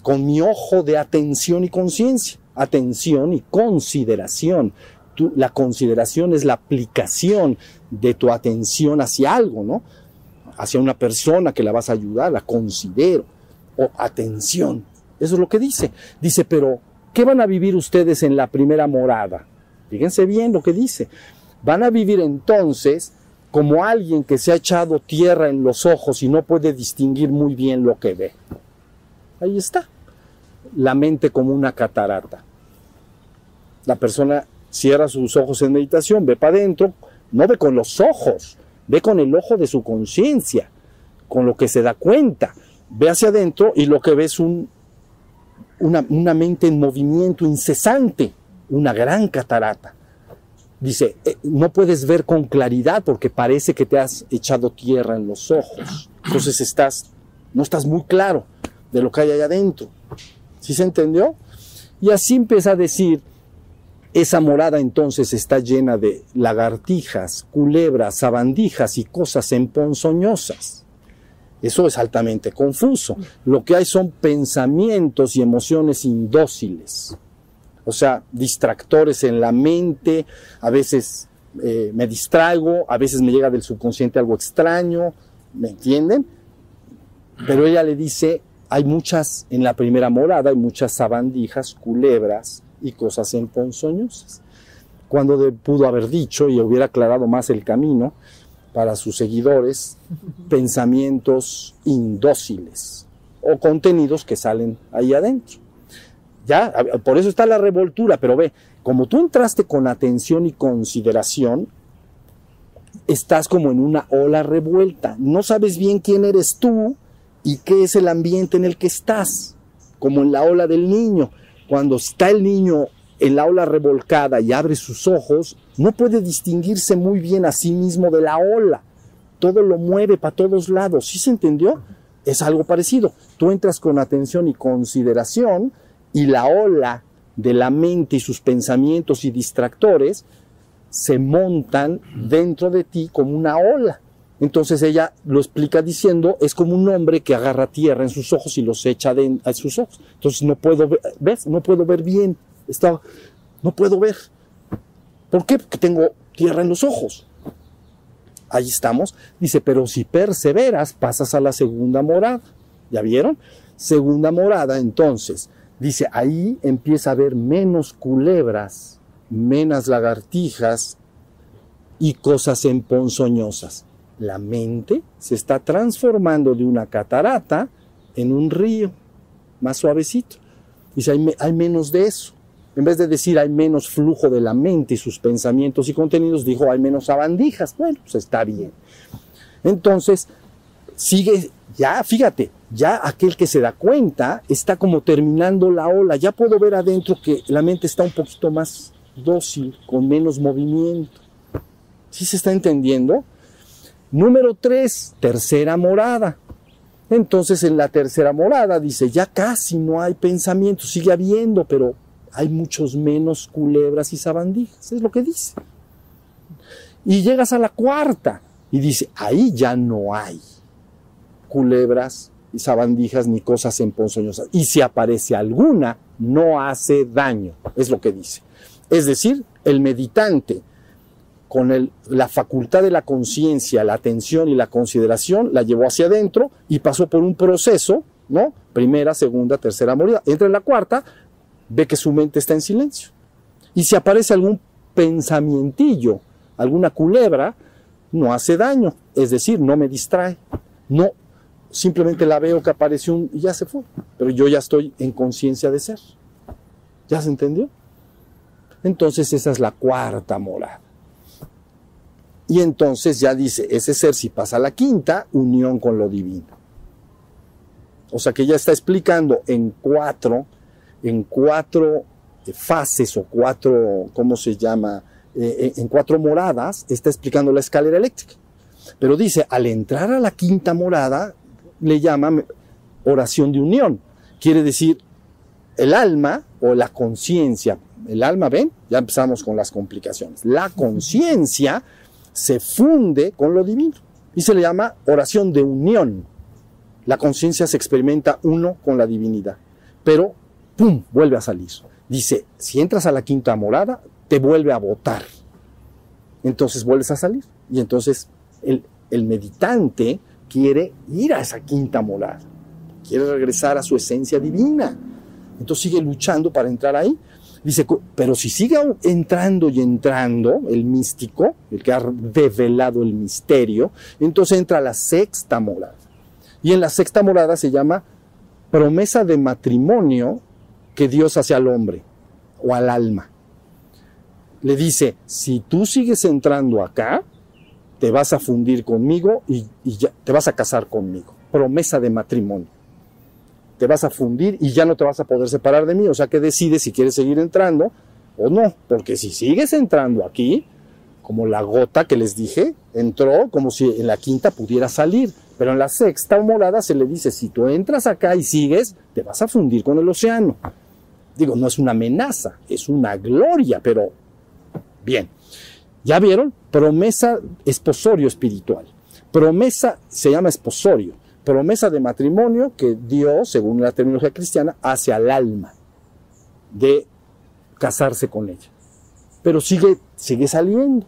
con mi ojo de atención y conciencia, atención y consideración. Tú, la consideración es la aplicación de tu atención hacia algo, ¿no? Hacia una persona que la vas a ayudar, la considero. O atención. Eso es lo que dice. Dice, pero, ¿qué van a vivir ustedes en la primera morada? Fíjense bien lo que dice. Van a vivir entonces como alguien que se ha echado tierra en los ojos y no puede distinguir muy bien lo que ve. Ahí está. La mente como una catarata. La persona cierra sus ojos en meditación, ve para adentro, no ve con los ojos, ve con el ojo de su conciencia, con lo que se da cuenta, ve hacia adentro y lo que ve es un, una, una mente en movimiento incesante, una gran catarata. Dice, eh, no puedes ver con claridad porque parece que te has echado tierra en los ojos. Entonces estás, no estás muy claro de lo que hay allá adentro. ¿Sí se entendió? Y así empieza a decir, esa morada entonces está llena de lagartijas, culebras, sabandijas y cosas emponzoñosas. Eso es altamente confuso. Lo que hay son pensamientos y emociones indóciles. O sea, distractores en la mente, a veces eh, me distraigo, a veces me llega del subconsciente algo extraño, ¿me entienden? Pero ella le dice, hay muchas, en la primera morada hay muchas sabandijas, culebras y cosas emponzoñosas. Cuando de, pudo haber dicho y hubiera aclarado más el camino para sus seguidores, pensamientos indóciles o contenidos que salen ahí adentro. Ya, por eso está la revoltura, pero ve, como tú entraste con atención y consideración, estás como en una ola revuelta. No sabes bien quién eres tú y qué es el ambiente en el que estás, como en la ola del niño. Cuando está el niño en la ola revolcada y abre sus ojos, no puede distinguirse muy bien a sí mismo de la ola. Todo lo mueve para todos lados. ¿Sí se entendió? Es algo parecido. Tú entras con atención y consideración, y la ola de la mente y sus pensamientos y distractores se montan dentro de ti como una ola. Entonces ella lo explica diciendo, es como un hombre que agarra tierra en sus ojos y los echa de, a sus ojos. Entonces no puedo ver, ¿ves? No puedo ver bien, está, no puedo ver. ¿Por qué? Porque tengo tierra en los ojos. Ahí estamos. Dice, pero si perseveras, pasas a la segunda morada. ¿Ya vieron? Segunda morada, entonces... Dice, ahí empieza a haber menos culebras, menos lagartijas y cosas emponzoñosas. La mente se está transformando de una catarata en un río, más suavecito. Dice, hay, hay menos de eso. En vez de decir hay menos flujo de la mente y sus pensamientos y contenidos, dijo hay menos sabandijas. Bueno, pues está bien. Entonces, sigue, ya, fíjate. Ya aquel que se da cuenta está como terminando la ola. Ya puedo ver adentro que la mente está un poquito más dócil, con menos movimiento. ¿Sí se está entendiendo? Número tres, tercera morada. Entonces en la tercera morada dice, ya casi no hay pensamiento, sigue habiendo, pero hay muchos menos culebras y sabandijas. Es lo que dice. Y llegas a la cuarta y dice, ahí ya no hay culebras y sabandijas ni cosas emponzoñosas. Y si aparece alguna, no hace daño, es lo que dice. Es decir, el meditante, con el, la facultad de la conciencia, la atención y la consideración, la llevó hacia adentro y pasó por un proceso, ¿no? Primera, segunda, tercera morada. Entra en la cuarta, ve que su mente está en silencio. Y si aparece algún pensamientillo, alguna culebra, no hace daño, es decir, no me distrae, no. Simplemente la veo que apareció un, y ya se fue. Pero yo ya estoy en conciencia de ser. ¿Ya se entendió? Entonces esa es la cuarta morada. Y entonces ya dice, ese ser si pasa a la quinta, unión con lo divino. O sea que ya está explicando en cuatro, en cuatro fases o cuatro, ¿cómo se llama? Eh, en cuatro moradas, está explicando la escalera eléctrica. Pero dice, al entrar a la quinta morada, le llama oración de unión. Quiere decir, el alma o la conciencia, el alma, ¿ven? Ya empezamos con las complicaciones. La conciencia se funde con lo divino y se le llama oración de unión. La conciencia se experimenta uno con la divinidad, pero ¡pum!, vuelve a salir. Dice, si entras a la quinta morada, te vuelve a botar. Entonces vuelves a salir y entonces el, el meditante quiere ir a esa quinta morada, quiere regresar a su esencia divina. Entonces sigue luchando para entrar ahí. Dice, pero si sigue entrando y entrando el místico, el que ha develado el misterio, entonces entra a la sexta morada. Y en la sexta morada se llama promesa de matrimonio que Dios hace al hombre o al alma. Le dice, si tú sigues entrando acá, te vas a fundir conmigo y, y ya, te vas a casar conmigo. Promesa de matrimonio. Te vas a fundir y ya no te vas a poder separar de mí. O sea que decides si quieres seguir entrando o no, porque si sigues entrando aquí, como la gota que les dije, entró como si en la quinta pudiera salir, pero en la sexta o morada se le dice, si tú entras acá y sigues, te vas a fundir con el océano. Digo, no es una amenaza, es una gloria, pero bien. ¿Ya vieron? Promesa, esposorio espiritual. Promesa, se llama esposorio, promesa de matrimonio que Dios, según la terminología cristiana, hace al alma de casarse con ella. Pero sigue, sigue saliendo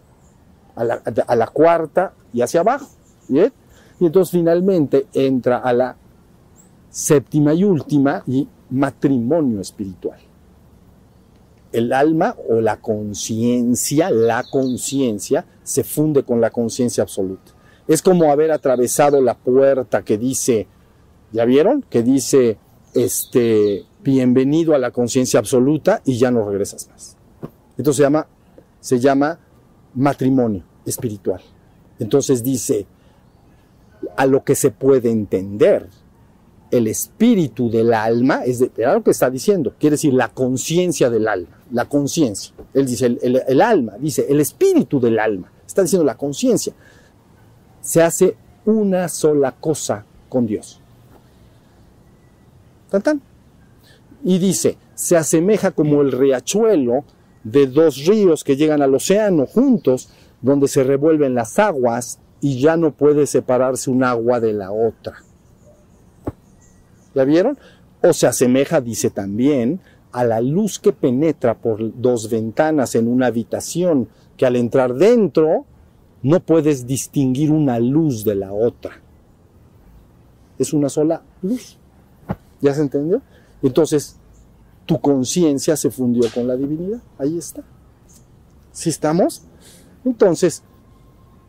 a la, a la cuarta y hacia abajo. ¿Bien? Y entonces finalmente entra a la séptima y última y matrimonio espiritual. El alma o la conciencia, la conciencia se funde con la conciencia absoluta. Es como haber atravesado la puerta que dice, ¿ya vieron? Que dice, este, bienvenido a la conciencia absoluta y ya no regresas más. Entonces se llama, se llama matrimonio espiritual. Entonces dice, a lo que se puede entender, el espíritu del alma, es de, era lo que está diciendo, quiere decir la conciencia del alma, la conciencia. Él dice, el, el, el alma, dice, el espíritu del alma, está diciendo la conciencia. Se hace una sola cosa con Dios. Tan, tan. Y dice, se asemeja como el riachuelo de dos ríos que llegan al océano juntos, donde se revuelven las aguas y ya no puede separarse un agua de la otra. ¿Ya vieron? O se asemeja, dice también, a la luz que penetra por dos ventanas en una habitación, que al entrar dentro no puedes distinguir una luz de la otra. Es una sola luz. ¿Ya se entendió? Entonces, tu conciencia se fundió con la divinidad. Ahí está. ¿Sí estamos? Entonces,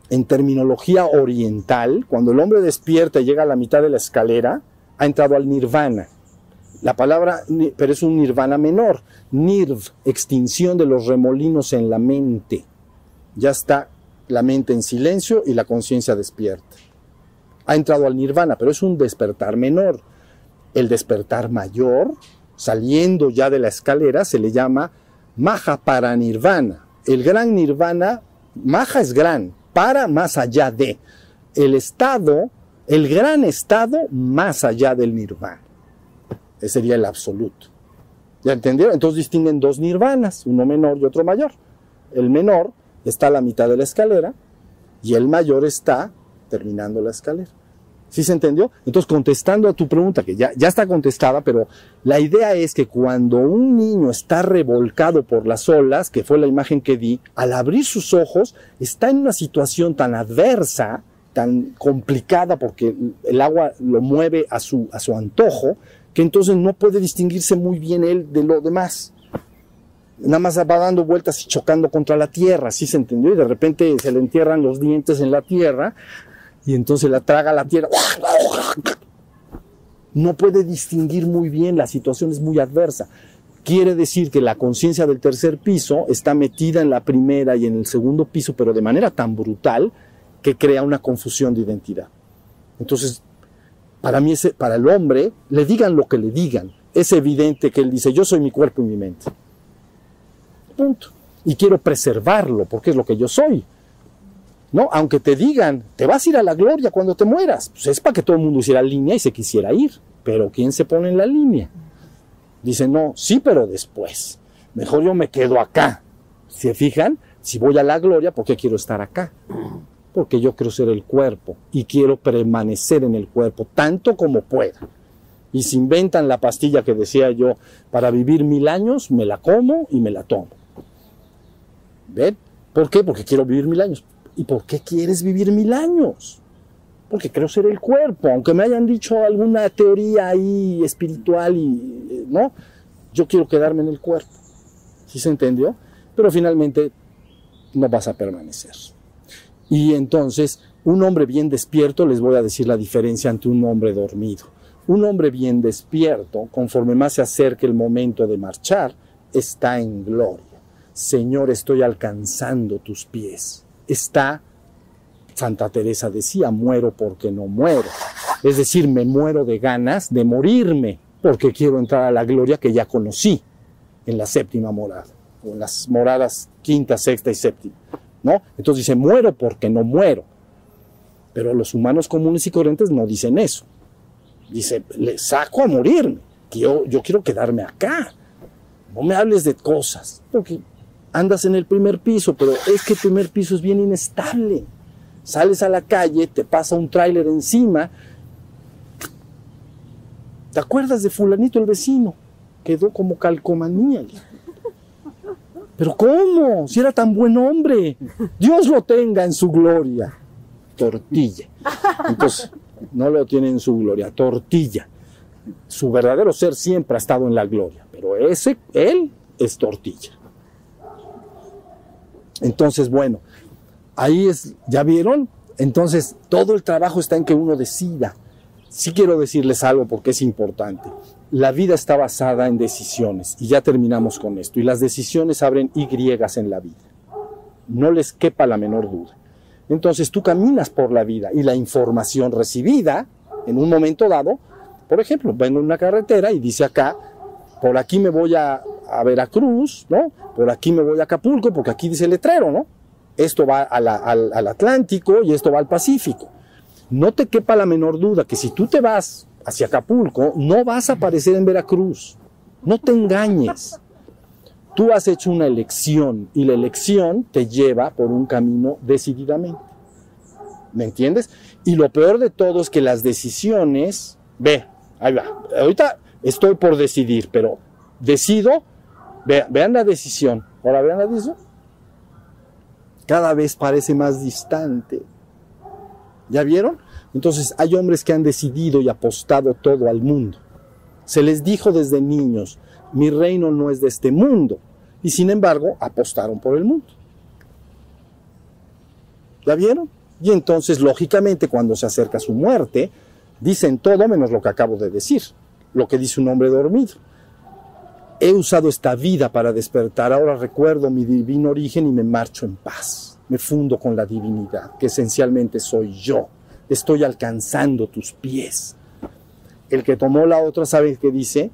en terminología oriental, cuando el hombre despierta y llega a la mitad de la escalera, ha entrado al nirvana. La palabra, pero es un nirvana menor. Nirv, extinción de los remolinos en la mente. Ya está la mente en silencio y la conciencia despierta. Ha entrado al nirvana, pero es un despertar menor. El despertar mayor, saliendo ya de la escalera, se le llama maha para nirvana. El gran nirvana, maha es gran, para más allá de. El estado... El gran estado más allá del nirvana. Ese sería el absoluto. ¿Ya entendieron? Entonces distinguen dos nirvanas, uno menor y otro mayor. El menor está a la mitad de la escalera y el mayor está terminando la escalera. ¿Sí se entendió? Entonces, contestando a tu pregunta, que ya, ya está contestada, pero la idea es que cuando un niño está revolcado por las olas, que fue la imagen que di, al abrir sus ojos está en una situación tan adversa, tan complicada, porque el agua lo mueve a su, a su antojo, que entonces no puede distinguirse muy bien él de lo demás. Nada más va dando vueltas y chocando contra la tierra, ¿sí se entendió? Y de repente se le entierran los dientes en la tierra y entonces la traga la tierra. No puede distinguir muy bien, la situación es muy adversa. Quiere decir que la conciencia del tercer piso está metida en la primera y en el segundo piso, pero de manera tan brutal que crea una confusión de identidad. Entonces, para mí, ese, para el hombre, le digan lo que le digan, es evidente que él dice, yo soy mi cuerpo y mi mente. Punto. Y quiero preservarlo, porque es lo que yo soy. ¿No? Aunque te digan, te vas a ir a la gloria cuando te mueras, pues es para que todo el mundo hiciera línea y se quisiera ir. Pero ¿quién se pone en la línea? Dice, no, sí, pero después. Mejor yo me quedo acá. ¿Se fijan? Si voy a la gloria, ¿por qué quiero estar acá? Porque yo quiero ser el cuerpo y quiero permanecer en el cuerpo tanto como pueda. Y si inventan la pastilla que decía yo, para vivir mil años, me la como y me la tomo. ¿Ven? ¿Por qué? Porque quiero vivir mil años. ¿Y por qué quieres vivir mil años? Porque quiero ser el cuerpo, aunque me hayan dicho alguna teoría ahí espiritual y no, yo quiero quedarme en el cuerpo. ¿Sí se entendió? Pero finalmente no vas a permanecer. Y entonces, un hombre bien despierto, les voy a decir la diferencia entre un hombre dormido. Un hombre bien despierto, conforme más se acerque el momento de marchar, está en gloria. Señor, estoy alcanzando tus pies. Está, Santa Teresa decía, muero porque no muero. Es decir, me muero de ganas de morirme, porque quiero entrar a la gloria que ya conocí en la séptima morada. en las moradas quinta, sexta y séptima, ¿no? Entonces dice, muero porque no muero. Pero los humanos comunes y corrientes no dicen eso. Dice, le saco a morirme, que yo, yo quiero quedarme acá. No me hables de cosas, porque andas en el primer piso, pero es que el primer piso es bien inestable. Sales a la calle, te pasa un tráiler encima. ¿Te acuerdas de fulanito, el vecino? Quedó como calcomanía. ¿Pero cómo? Si era tan buen hombre. Dios lo tenga en su gloria. Tortilla. Entonces, no lo tiene en su gloria, tortilla. Su verdadero ser siempre ha estado en la gloria, pero ese, él, es tortilla. Entonces, bueno, ahí es, ¿ya vieron? Entonces, todo el trabajo está en que uno decida. Sí quiero decirles algo porque es importante. La vida está basada en decisiones, y ya terminamos con esto. Y las decisiones abren Y en la vida. No les quepa la menor duda. Entonces tú caminas por la vida y la información recibida en un momento dado, por ejemplo, vengo en una carretera y dice acá, por aquí me voy a, a Veracruz, ¿no? Por aquí me voy a Acapulco, porque aquí dice el letrero, ¿no? Esto va a la, al, al Atlántico y esto va al Pacífico. No te quepa la menor duda que si tú te vas hacia Acapulco, no vas a aparecer en Veracruz. No te engañes. Tú has hecho una elección y la elección te lleva por un camino decididamente. ¿Me entiendes? Y lo peor de todo es que las decisiones... Ve, ahí va. Ahorita estoy por decidir, pero decido... Ve, vean la decisión. Ahora vean la decisión. Cada vez parece más distante. ¿Ya vieron? Entonces hay hombres que han decidido y apostado todo al mundo. Se les dijo desde niños... Mi reino no es de este mundo. Y sin embargo, apostaron por el mundo. ¿La vieron? Y entonces, lógicamente, cuando se acerca su muerte, dicen todo menos lo que acabo de decir. Lo que dice un hombre dormido. He usado esta vida para despertar. Ahora recuerdo mi divino origen y me marcho en paz. Me fundo con la divinidad, que esencialmente soy yo. Estoy alcanzando tus pies. El que tomó la otra, ¿sabe qué dice?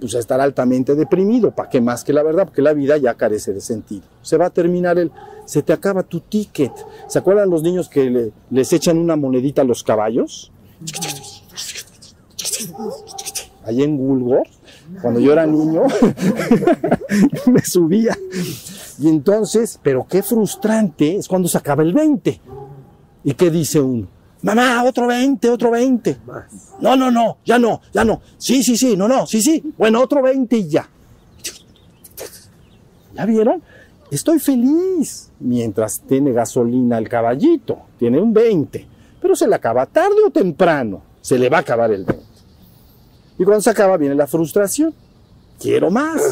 Pues a estar altamente deprimido, ¿para qué más que la verdad? Porque la vida ya carece de sentido. Se va a terminar el... Se te acaba tu ticket. ¿Se acuerdan los niños que le, les echan una monedita a los caballos? Allí en Woolworth, cuando yo era niño, me subía. Y entonces, pero qué frustrante es cuando se acaba el veinte. ¿Y qué dice uno? Mamá, otro veinte, otro veinte. No, no, no, ya no, ya no. Sí, sí, sí, no, no, sí, sí. Bueno, otro veinte y ya. ¿Ya vieron? Estoy feliz. Mientras tiene gasolina el caballito, tiene un veinte. Pero se le acaba tarde o temprano. Se le va a acabar el veinte. Y cuando se acaba viene la frustración. Quiero más.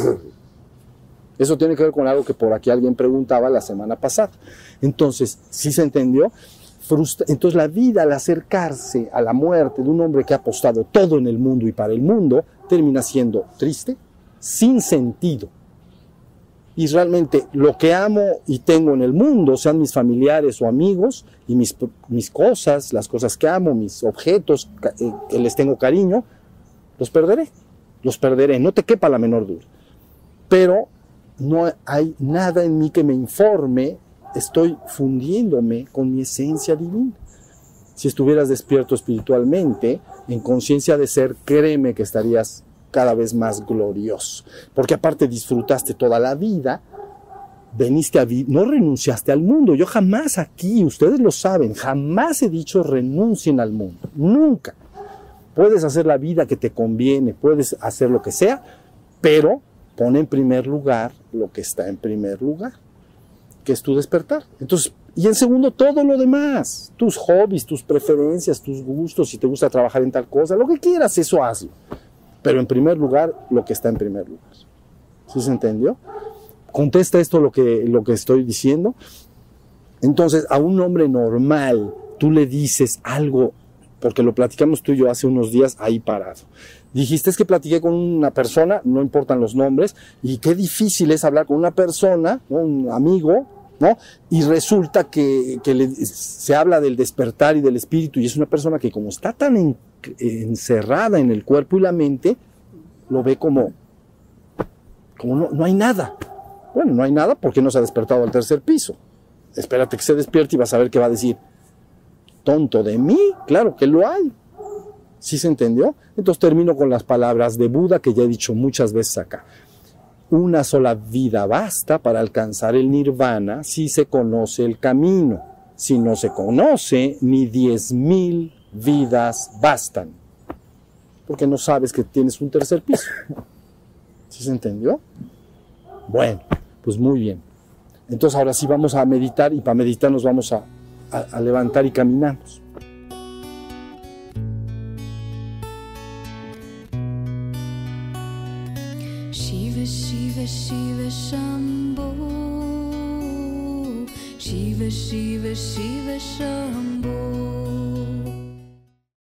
Eso tiene que ver con algo que por aquí alguien preguntaba la semana pasada. Entonces, ¿sí se entendió? Entonces la vida, al acercarse a la muerte de un hombre que ha apostado todo en el mundo y para el mundo, termina siendo triste, sin sentido. Y realmente lo que amo y tengo en el mundo, sean mis familiares o amigos, y mis, mis cosas, las cosas que amo, mis objetos, eh, que les tengo cariño, los perderé, los perderé, no te quepa la menor duda. Pero no hay nada en mí que me informe. Estoy fundiéndome con mi esencia divina. Si estuvieras despierto espiritualmente, en conciencia de ser, créeme que estarías cada vez más glorioso. Porque aparte disfrutaste toda la vida, veniste a vivir, no renunciaste al mundo. Yo jamás aquí, ustedes lo saben, jamás he dicho renuncien al mundo. Nunca. Puedes hacer la vida que te conviene, puedes hacer lo que sea, pero pon en primer lugar lo que está en primer lugar, que es tu despertar. Entonces, y en segundo, todo lo demás, tus hobbies, tus preferencias, tus gustos, si te gusta trabajar en tal cosa, lo que quieras, eso hazlo. Pero en primer lugar, lo que está en primer lugar. ¿Sí se entendió? Contesta esto lo que, lo que estoy diciendo. Entonces, a un hombre normal, tú le dices algo, porque lo platicamos tú y yo hace unos días ahí parado. Dijiste, es que platiqué con una persona, no importan los nombres, y qué difícil es hablar con una persona, ¿no? Un amigo, ¿no? Y resulta que, que le, se habla del despertar y del espíritu, y es una persona que como está tan en, encerrada en el cuerpo y la mente, lo ve como, como no, no hay nada. Bueno, no hay nada porque no se ha despertado al tercer piso. Espérate que se despierte y vas a ver qué va a decir. Tonto de mí, claro que lo hay. ¿Sí se entendió? Entonces termino con las palabras de Buda que ya he dicho muchas veces acá. Una sola vida basta para alcanzar el nirvana si se conoce el camino. Si no se conoce, ni diez mil vidas bastan. Porque no sabes que tienes un tercer piso. ¿Sí se entendió? Bueno, pues muy bien. Entonces ahora sí vamos a meditar y para meditar nos vamos a, a, a levantar y caminamos. Shiva, Shiva, Shiva, Shambhu. Shiva, Shiva, Shiva, Shambhu.